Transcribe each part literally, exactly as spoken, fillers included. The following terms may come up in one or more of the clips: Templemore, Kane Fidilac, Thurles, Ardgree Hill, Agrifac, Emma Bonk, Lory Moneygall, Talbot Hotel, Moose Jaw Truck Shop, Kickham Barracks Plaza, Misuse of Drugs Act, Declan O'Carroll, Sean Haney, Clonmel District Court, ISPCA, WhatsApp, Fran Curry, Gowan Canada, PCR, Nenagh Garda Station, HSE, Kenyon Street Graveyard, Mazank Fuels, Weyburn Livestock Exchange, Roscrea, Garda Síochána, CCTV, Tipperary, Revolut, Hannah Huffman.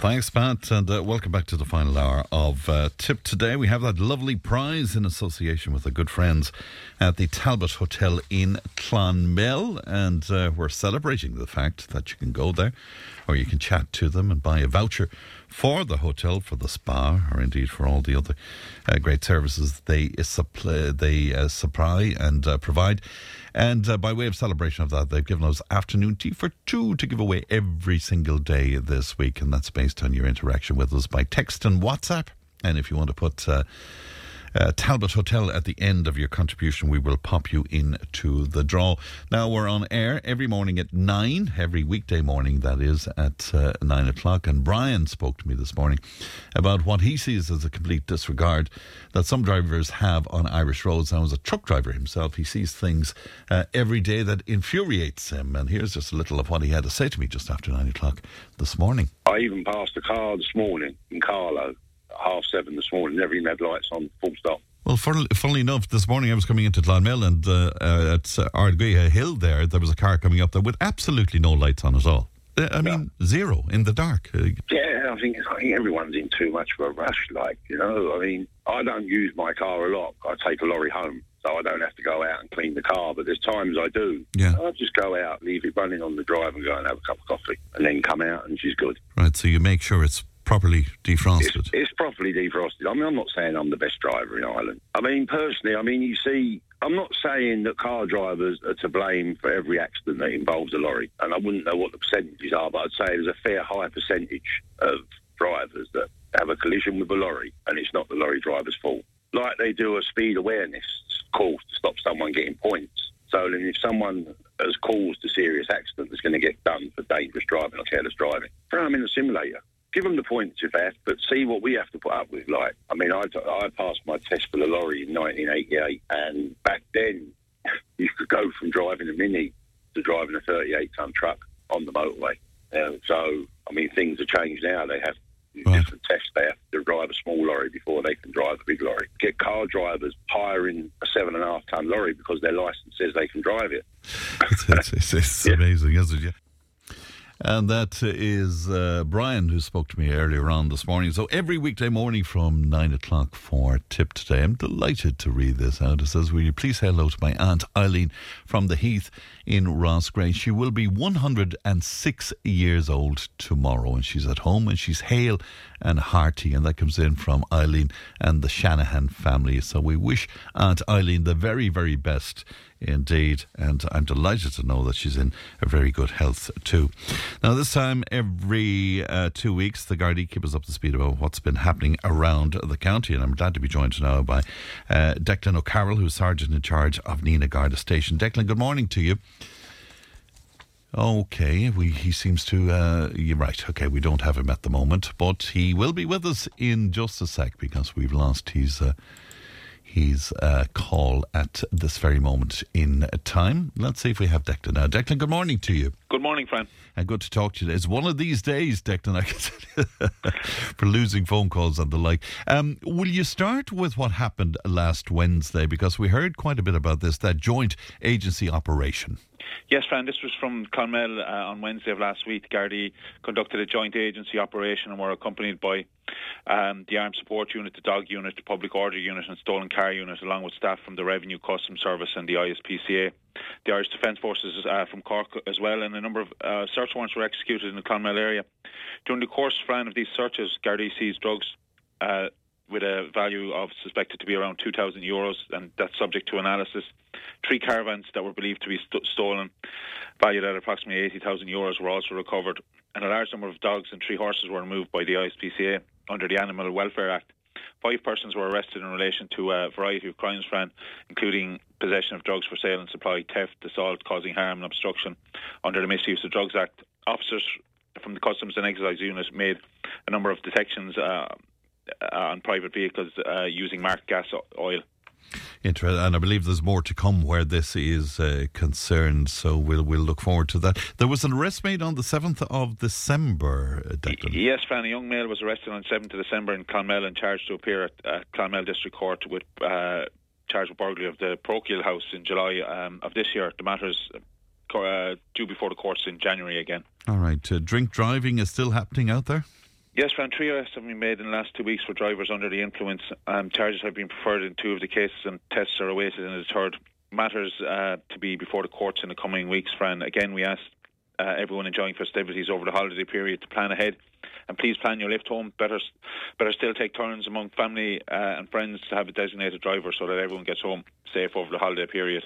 Thanks, Pat, and uh, welcome back to the final hour of uh, Tip Today. We have that lovely prize in association with our good friends at the Talbot Hotel in Clonmel, and uh, we're celebrating the fact that you can go there, or you can chat to them and buy a voucher for the hotel, for the spa, or indeed for all the other uh, great services they supply, they uh, supply and uh, provide. And uh, by way of celebration of that, they've given us afternoon tea for two to give away every single day this week, and that's based on your interaction with us by text and WhatsApp. And if you want to put uh, uh, Talbot Hotel at the end of your contribution, we will pop you into the draw. Now, we're on air every morning at nine, every weekday morning, that is, at uh, nine o'clock. And Brian spoke to me this morning about what he sees as a complete disregard that some drivers have on Irish roads. Now, as a truck driver himself, he sees things uh, every day that infuriates him. And here's just a little of what he had to say to me just after nine o'clock this morning. I even passed a car this morning in Carlow at half seven this morning. Never even had lights on, full stop. Well, funnily enough, this morning I was coming into Clonmel and uh, uh, at Ardgree Hill there, there was a car coming up there with absolutely no lights on at all. Uh, I mean, yeah. Zero in the dark. Yeah, I think, I think everyone's in too much of a rush, like, you know. I mean, I don't use my car a lot. I take a lorry home, so I don't have to go out and clean the car, but there's times I do. Yeah. I just go out, leave it running on the drive and go and have a cup of coffee, and then come out and she's good. Right, so you make sure it's properly defrosted. It's, it's properly defrosted. I mean, I'm not saying I'm the best driver in Ireland. I mean, personally, I mean, you see, I'm not saying that car drivers are to blame for every accident that involves a lorry, and I wouldn't know what the percentages are, but I'd say there's a fair high percentage of drivers that have a collision with a lorry, and it's not the lorry driver's fault. Like they do a speed awareness course to stop someone getting points. So then if someone has caused a serious accident, it's going to get done for dangerous driving or careless driving. Throw them in a simulator. Give them the points if they have, but see what we have to put up with. Like, I mean, I, I passed my test for the lorry in nineteen eighty-eight, and back then you could go from driving a Mini to driving a thirty-eight ton truck on the motorway. Uh, so, I mean, things have changed now. They have right. different tests. They have to drive a small lorry before they can drive a big lorry. Get car drivers hiring a seven and a half ton lorry because their license says they can drive it. It's, it's, it's yeah. amazing, isn't it? And that is uh, Brian, who spoke to me earlier on this morning. So every weekday morning from nine o'clock for Tip Today. I'm delighted to read this out. It says, will you please say hello to my Aunt Eileen from the Heath in Roscrea. She will be one hundred six years old tomorrow, and she's at home and she's hale and hearty. And that comes in from Eileen and the Shanahan family. So we wish Aunt Eileen the very, very best indeed, and I'm delighted to know that she's in a very good health too. Now, this time every uh, two weeks, the Gardaí keep us up to speed about what's been happening around the county, and I'm glad to be joined now by uh, Declan O'Carroll, who's Sergeant in charge of Nenagh Garda Station. Declan, good morning to you. Okay, we, he seems to... Uh, you're right, okay, we don't have him at the moment, but he will be with us in just a sec because we've lost his... Uh, His uh, call at this very moment in time. Let's see if we have Declan now. Declan, good morning to you. Good morning, Fran. And good to talk to you. It's one of these days, Declan, I can tell you, for losing phone calls and the like. Um, will you start with what happened last Wednesday? Because we heard quite a bit about this, that joint agency operation. Yes, Fran, this was from Clonmel uh, on Wednesday of last week. The Gardaí conducted a joint agency operation and were accompanied by um, the Armed Support Unit, the Dog Unit, the Public Order Unit and Stolen Car Unit, along with staff from the Revenue Customs Service and the I S P C A. The Irish Defence Forces uh, from Cork as well, and a number of uh, search warrants were executed in the Clonmel area. During the course, Fran, of these searches, Gardaí seized drugs uh, with a value of suspected to be around two thousand euros, and that's subject to analysis. Three caravans that were believed to be st- stolen, valued at approximately eighty thousand euros, were also recovered, and a large number of dogs and three horses were removed by the I S P C A under the Animal Welfare Act. Five persons were arrested in relation to a variety of crimes, Fran, including possession of drugs for sale and supply, theft, assault, causing harm and obstruction under the Misuse of Drugs Act. Officers from the Customs and Excise Unit made a number of detections uh, on private vehicles uh, using marked gas oil. Interesting, and I believe there's more to come where this is uh, concerned, so we'll we'll look forward to that. There was an arrest made on the seventh of December, Declan. Yes, Fran, a young male was arrested on the seventh of December in Clonmel and charged to appear at uh, Clonmel District Court with uh, charged with burglary of the parochial house in July um, of this year. The matter's uh, due before the courts in January again. All right, uh, drink driving is still happening out there? Yes, Fran, three arrests have been made in the last two weeks for drivers under the influence. Um, charges have been preferred in two of the cases and tests are awaited in the third. Matters uh, to be before the courts in the coming weeks, Fran. Again, we ask uh, everyone enjoying festivities over the holiday period to plan ahead and please plan your lift home. Better better still take turns among family uh, and friends to have a designated driver so that everyone gets home safe over the holiday period.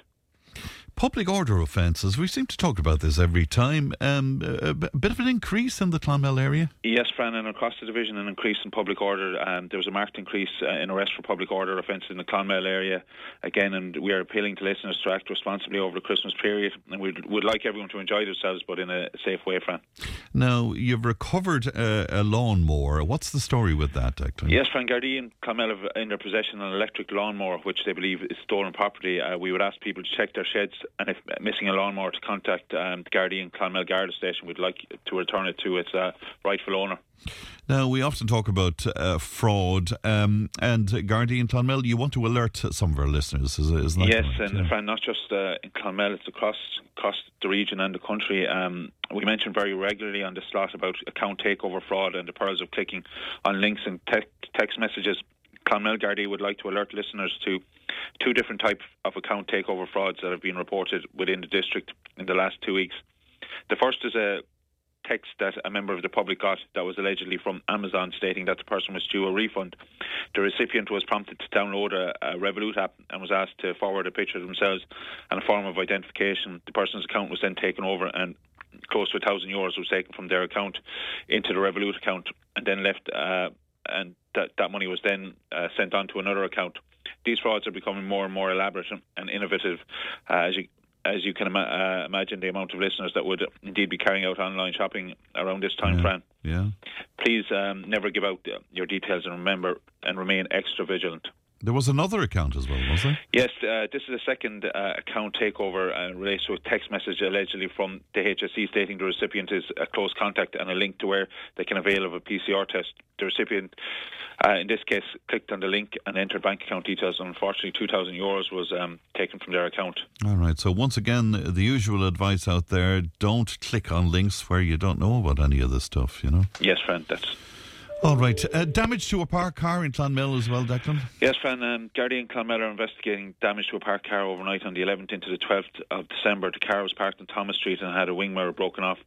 Public order offences, we seem to talk about this every time. Um, a, a bit of an increase in the Clonmel area? Yes, Fran, and across the division, an increase in public order. Um, there was a marked increase uh, in arrests for public order offences in the Clonmel area. Again, and we are appealing to listeners to act responsibly over the Christmas period. And we would like everyone to enjoy themselves, but in a safe way, Fran. Now, you've recovered uh, a lawnmower. What's the story with that, Declan? Yes, Fran, Gardaí and Clonmel have in their possession an electric lawnmower, which they believe is stolen property. Uh, we would ask people to check their sheds and if missing a lawnmower to contact um, the Gardaí and Clonmel Garda Station. We'd like to return it to its uh, rightful owner. Now, we often talk about uh, fraud um, and Gardaí and Clonmel, you want to alert some of our listeners, isn't that yes, right? And yeah. Fran, not just uh, in Clonmel, it's across, across the region and the country. Um, we mention very regularly on the slot about account takeover fraud and the perils of clicking on links and te- text messages. Clonmel Gardaí would like to alert listeners to two different types of account takeover frauds that have been reported within the district in the last two weeks. The first is a text that a member of the public got that was allegedly from Amazon stating that the person was due a refund. The recipient was prompted to download a, a Revolut app and was asked to forward a picture of themselves and a form of identification. The person's account was then taken over and close to one thousand euros was taken from their account into the Revolut account and then left uh, and that, that money was then uh, sent on to another account. These frauds are becoming more and more elaborate and innovative. Uh, as you as you can ima- uh, imagine, the amount of listeners that would indeed be carrying out online shopping around this time, yeah, Fran. Yeah. Please um, never give out your details and remember and remain extra vigilant. There was another account as well, was there? Yes, uh, this is the second uh, account takeover and uh, relates to a text message allegedly from the H S E stating the recipient is a close contact and a link to where they can avail of a P C R test. The recipient, uh, in this case, clicked on the link and entered bank account details. Unfortunately, two thousand euros was um, taken from their account. All right, so once again, the usual advice out there, don't click on links where you don't know about any of this stuff, you know? Yes, friend, that's... All right. Uh, damage to a parked car in Clonmel as well, Declan? Yes, Fran. Um, Gardaí and Clonmel are investigating damage to a parked car overnight on the eleventh into the twelfth of December. The car was parked on Thomas Street and had a wing mirror broken off.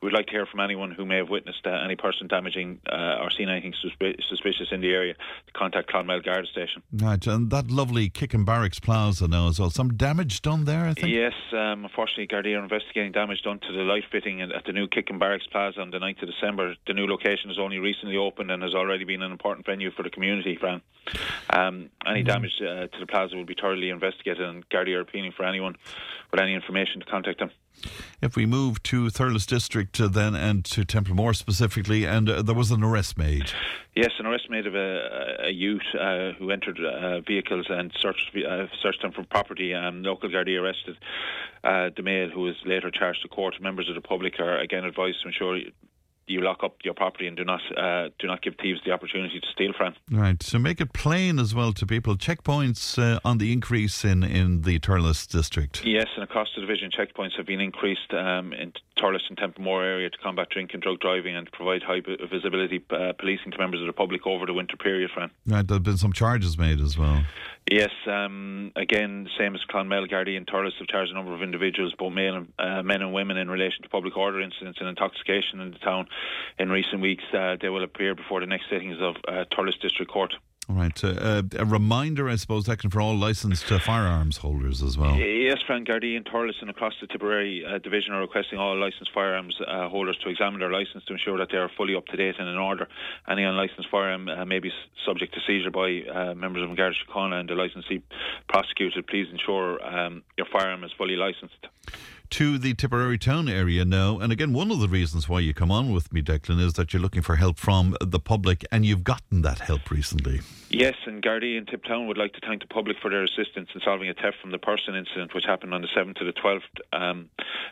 We would like to hear from anyone who may have witnessed uh, any person damaging uh, or seen anything susp- suspicious in the area to contact Clonmel Garda Station. Right. And that lovely Kickham Barracks Plaza now as well. Some damage done there, I think? Yes. Um, unfortunately, Gardaí are investigating damage done to the light fitting at the new Kickham Barracks Plaza on the ninth of December. The new location is only recently opened and has already been an important venue for the community, Fran. Um, any damage uh, to the plaza will be thoroughly investigated and Gardaí are appealing for anyone with any information to contact them. If we move to Thurles District uh, then and to Templemore specifically, and uh, there was an arrest made. Yes, an arrest made of a, a youth uh, who entered uh, vehicles and searched, uh, searched them for property. Um, local Gardaí arrested uh, the male who was later charged to court. Members of the public are again advised to ensure you lock up your property and do not uh, do not give thieves the opportunity to steal, Fran. Right, so make it plain as well to people. Checkpoints uh, on the increase in, in the Thurles district. Yes, and across the division, checkpoints have been increased um, in Thurles and Templemore area to combat drink and drug driving and to provide high visibility uh, policing to members of the public over the winter period, Fran. Right, there have been some charges made as well. Yes, um, again, same as Clonmel, Gardaí and Thurles have charged a number of individuals, both male and, uh, men and women, in relation to public order incidents and intoxication in the town. In recent weeks, uh, they will appear before the next sittings of uh, Thurles District Court. All right. Uh, a reminder, I suppose, Declan, for all licensed uh, firearms holders as well. Yes, Fran, Gardaí and Thurles and across the Tipperary uh, division are requesting all licensed firearms uh, holders to examine their licence to ensure that they are fully up to date and in order. Any unlicensed firearm uh, may be subject to seizure by uh, members of Garda Síochána and the licensee prosecuted. Please ensure um, your firearm is fully licensed. To the Tipperary town area now, and again, one of the reasons why you come on with me, Declan, is that you're looking for help from the public, and you've gotten that help recently. Yes, and Gardaí and Tiptown would like to thank the public for their assistance in solving a theft from the person incident which happened on the seventh to the twelfth um,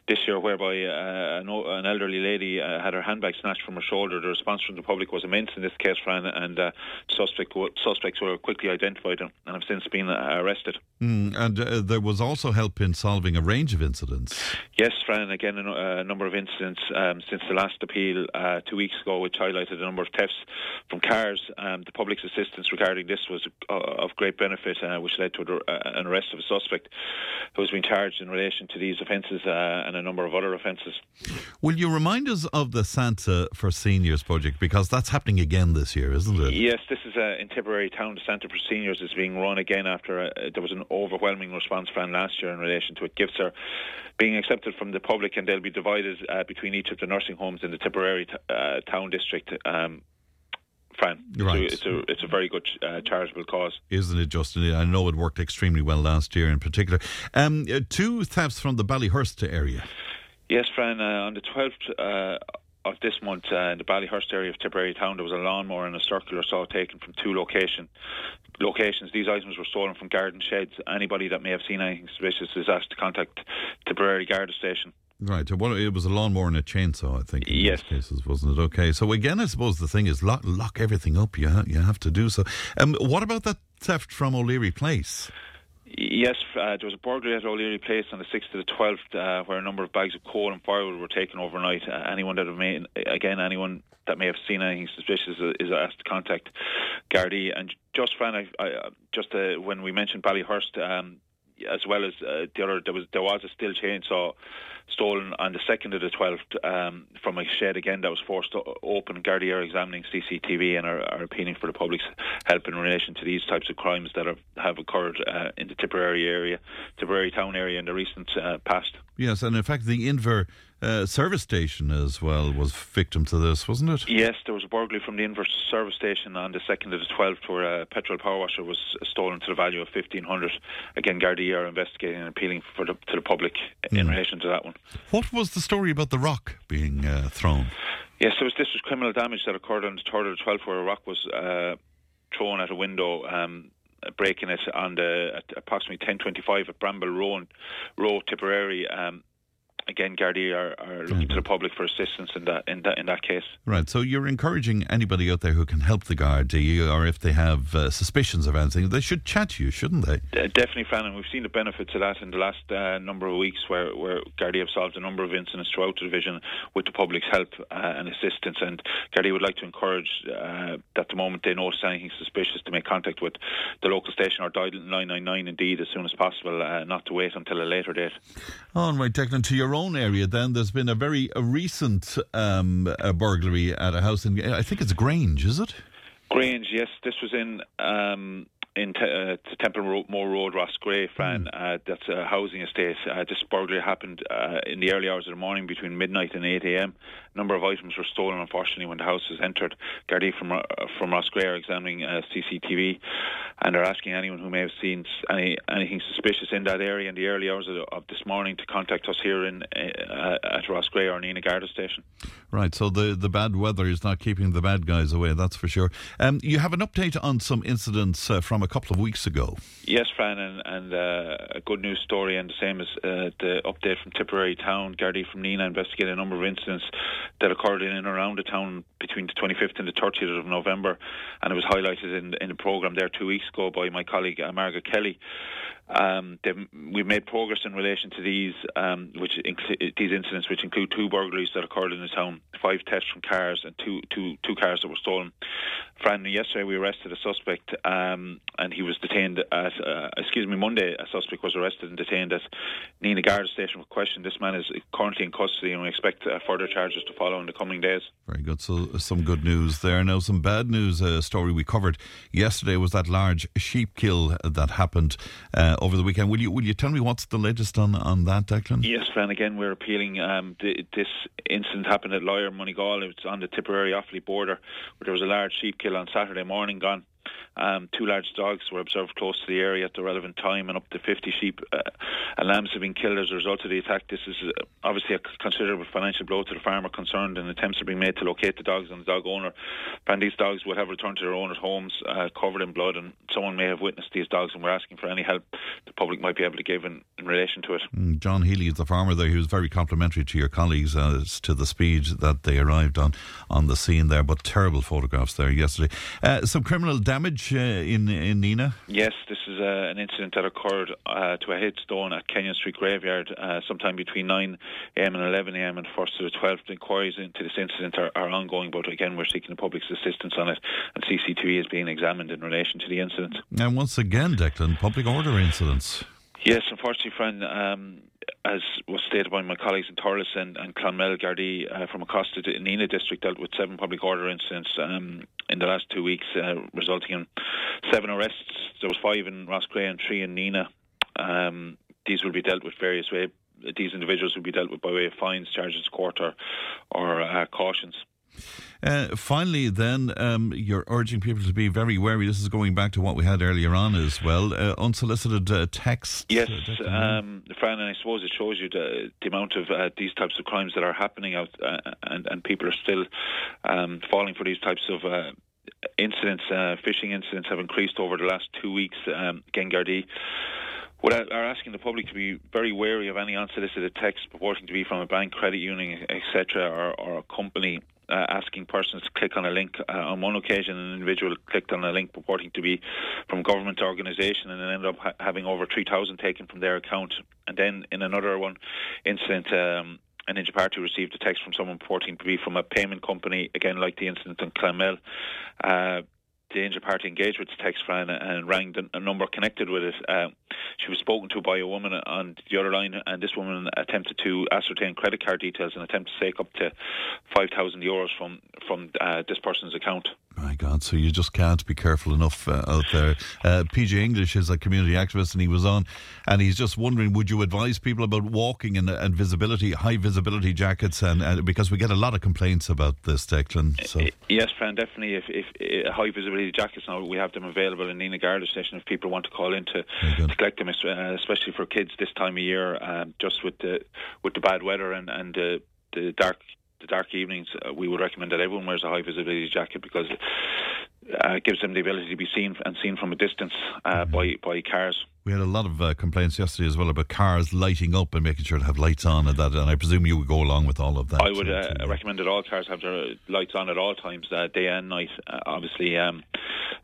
this year, whereby uh, an, o- an elderly lady uh, had her handbag snatched from her shoulder. The response from the public was immense in this case, Fran, and uh, suspect w- suspects were quickly identified and have since been uh, arrested. Mm, and uh, there was also help in solving a range of incidents. Yes, Fran, again, a, no- a number of incidents um, since the last appeal uh, two weeks ago, which highlighted a number of thefts from cars. Um, the public's assistance regarding This was of great benefit, uh, which led to an arrest of a suspect who has been charged in relation to these offences uh, and a number of other offences. Will you remind us of the Santa for Seniors project, because that's happening again this year, isn't it? Yes, this is uh, in Tipperary town. The Santa for Seniors is being run again after uh, there was an overwhelming response from last year in relation to it. Gifts are being accepted from the public, and they'll be divided uh, between each of the nursing homes in the Tipperary t- uh, town district. Um, Fran. Right. So it's a it's a very good uh, charitable cause, isn't it, Justin? I know it worked extremely well last year in particular. Um, two thefts from the Ballyhurst area. Yes, Fran. Uh, on the twelfth uh, of this month, uh, in the Ballyhurst area of Tipperary town, there was a lawnmower and a circular saw taken from two location locations. These items were stolen from garden sheds. Anybody that may have seen anything suspicious is asked to contact Tipperary Garda Station. Right, well, it was a lawnmower and a chainsaw, I think, in yes. these cases, wasn't it? Okay, so again, I suppose the thing is lock, lock everything up. You ha- you have to do so. Um, what about that theft from O'Leary Place? Yes, uh, there was a burglary at O'Leary Place on the sixth to the twelfth, uh, where a number of bags of coal and firewood were taken overnight. Uh, anyone that may, again, anyone that may have seen anything suspicious is asked to contact Gardaí. And just, Fran, I, I, just uh, when we mentioned Ballyhurst, um, as well as uh, the other, there was there was a steel chainsaw stolen on the second of the twelfth um, from a shed again that was forced to open. Gardaí are examining C C T V and are, are appealing for the public's help in relation to these types of crimes that have, have occurred uh, in the Tipperary area, Tipperary town area in the recent uh, past. Yes, and in fact the Inver Uh, service station as well was victim to this, wasn't it? Yes, there was a burglary from the Inver service station on the second of the twelfth where a petrol power washer was stolen to the value of fifteen hundred. Again, Gardaí are investigating and appealing for the, to the public in mm. relation to that one. What was the story about the rock being uh, thrown? Yes, there was this was criminal damage that occurred on the third of the twelfth where a rock was uh, thrown at a window, um, breaking it on the, at approximately ten twenty-five at Bramble Row, Row Tipperary. Um, Again, Gardaí are, are looking to the public for assistance in that, in that in that case. Right, so you're encouraging anybody out there who can help the Gardaí, or if they have uh, suspicions of anything, they should chat to you, shouldn't they? Uh, definitely, Fran, and we've seen the benefits of that in the last uh, number of weeks where, where Gardaí have solved a number of incidents throughout the division with the public's help uh, and assistance, and Gardaí would like to encourage uh, that the moment they notice anything suspicious to make contact with the local station or dial nine nine nine indeed as soon as possible, uh, not to wait until a later date. All right, Declan, to your own area then, there's been a very a recent um, a burglary at a house in, I think it's Grange, is it? Grange, yes. This was in um, in te- uh, Templemore Road, Roscrea, Fran. Mm. Uh, that's a housing estate. Uh, this burglary happened uh, in the early hours of the morning between midnight and eight a.m. A number of items were stolen, unfortunately, when the house was entered. Gardaí from uh, from Roscrea are examining uh, C C T V and are asking anyone who may have seen any, anything suspicious in that area in the early hours of, of this morning to contact us here in uh, at Roscrea or Nenagh Garda Station. Right, so the, the bad weather is not keeping the bad guys away, that's for sure. Um, you have an update on some incidents uh, from a couple of weeks ago. Yes, Fran, and, and uh, a good news story, and the same as uh, the update from Tipperary Town. Gardaí from Nenagh investigated a number of incidents that occurred in and around the town between the twenty-fifth and the thirtieth of November, and it was highlighted in, in the programme there two weeks ago by my colleague uh, Margaret Kelly. Um, we've made progress in relation to these um, which inc- these incidents, which include two burglaries that occurred in the town, five thefts from cars, and two, two, two cars that were stolen. Fran, yesterday we arrested a suspect, um, and he was detained at, uh, excuse me, Monday a suspect was arrested and detained at Nenagh Garda Station for question. This man is currently in custody, and we expect uh, further charges to follow in the coming days. Very good, so some good news there. Now some bad news, a uh, story we covered yesterday was that large sheep kill that happened uh, over the weekend. Will you will you tell me what's the latest on, on that, Declan? Yes, Fran, again we're appealing. Um, th- this incident happened at Lory Moneygall. It's on the Tipperary Offaly border where there was a large sheep kill on Saturday morning gone Um, two large dogs were observed close to the area at the relevant time, and up to fifty sheep uh, and lambs have been killed as a result of the attack. This is uh, obviously a considerable financial blow to the farmer concerned, and attempts are being made to locate the dogs and the dog owner. And these dogs would have returned to their owner's homes uh, covered in blood, and someone may have witnessed these dogs, and we're asking for any help the public might be able to give in, in relation to it. Mm, John Healy is the farmer there. He was very complimentary to your colleagues as to the speed that they arrived on, on the scene there, but terrible photographs there yesterday. Uh, some criminal damage Uh, in, in Nenagh? Yes, this is uh, an incident that occurred uh, to a headstone at Kenyon Street Graveyard uh, sometime between nine a m and eleven a m and first to the twelfth. Inquiries into this incident are, are ongoing, but again we're seeking the public's assistance on it, and C C T V is being examined in relation to the incident. And once again, Declan, public order incidents. Yes, unfortunately, friend, um, as was stated by my colleagues in Thurles and, and Clonmel Garda uh, from across the Nenagh district dealt with seven public order incidents um, in the last two weeks, uh, resulting in seven arrests. There was five in Roscrea and three in Nenagh. Um, these will be dealt with various ways. These individuals will be dealt with by way of fines, charges, court or, or uh, cautions. Uh, finally then, um, you're urging people to be very wary. This is going back to what we had earlier on as well, uh, unsolicited uh, texts. Yes, uh, um, Fran, and I suppose it shows you the, the amount of uh, these types of crimes that are happening out, uh, and, and people are still um, falling for these types of uh, incidents. Uh, phishing incidents have increased over the last two weeks, um, again, Gardaí. We are asking the public to be very wary of any unsolicited text purporting to be from a bank, credit union, et cetera, or, or a company uh, asking persons to click on a link. Uh, on one occasion, an individual clicked on a link purporting to be from a government organisation and then ended up ha- having over three thousand taken from their account. And then in another one incident, um, an injured party received a text from someone purporting to be from a payment company, again like the incident in Clonmel. Uh, The injured party engaged with the text and, and rang the, a number connected with it. Uh, she was spoken to by a woman on the other line, and this woman attempted to ascertain credit card details and attempted to take up to five thousand euros from from uh, this person's account. My God, so you just can't be careful enough uh, out there. Uh, P J English is a community activist, and he was on, and he's just wondering, would you advise people about walking and, and visibility, high visibility jackets, and, and because we get a lot of complaints about this, Declan. So. Yes, Fran, definitely. If, if, if high visibility jackets now, we have them available in Nenagh Garda Station if people want to call in to, to collect them, uh, especially for kids this time of year, uh, just with the with the bad weather and, and the, the dark the dark evenings, uh, we would recommend that everyone wears a high visibility jacket because it uh, gives them the ability to be seen and seen from a distance uh, by, by cars. We had a lot of uh, complaints yesterday as well about cars lighting up and making sure to have lights on and that, and I presume you would go along with all of that. I would uh, recommend that all cars have their lights on at all times, uh, day and night, uh, obviously um,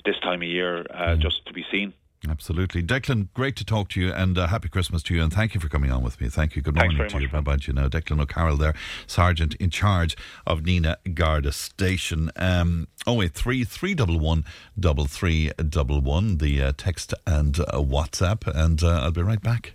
this time of year, uh, mm. just to be seen. Absolutely. Declan, great to talk to you, and uh, happy Christmas to you, and thank you for coming on with me. Thank you. Good morning to you. Bye-bye to you now. Declan O'Carroll there, Sergeant in charge of Nenagh Garda Station. Um, oh eight three, three one one, three three one one, the uh, text and uh, WhatsApp, and uh, I'll be right back.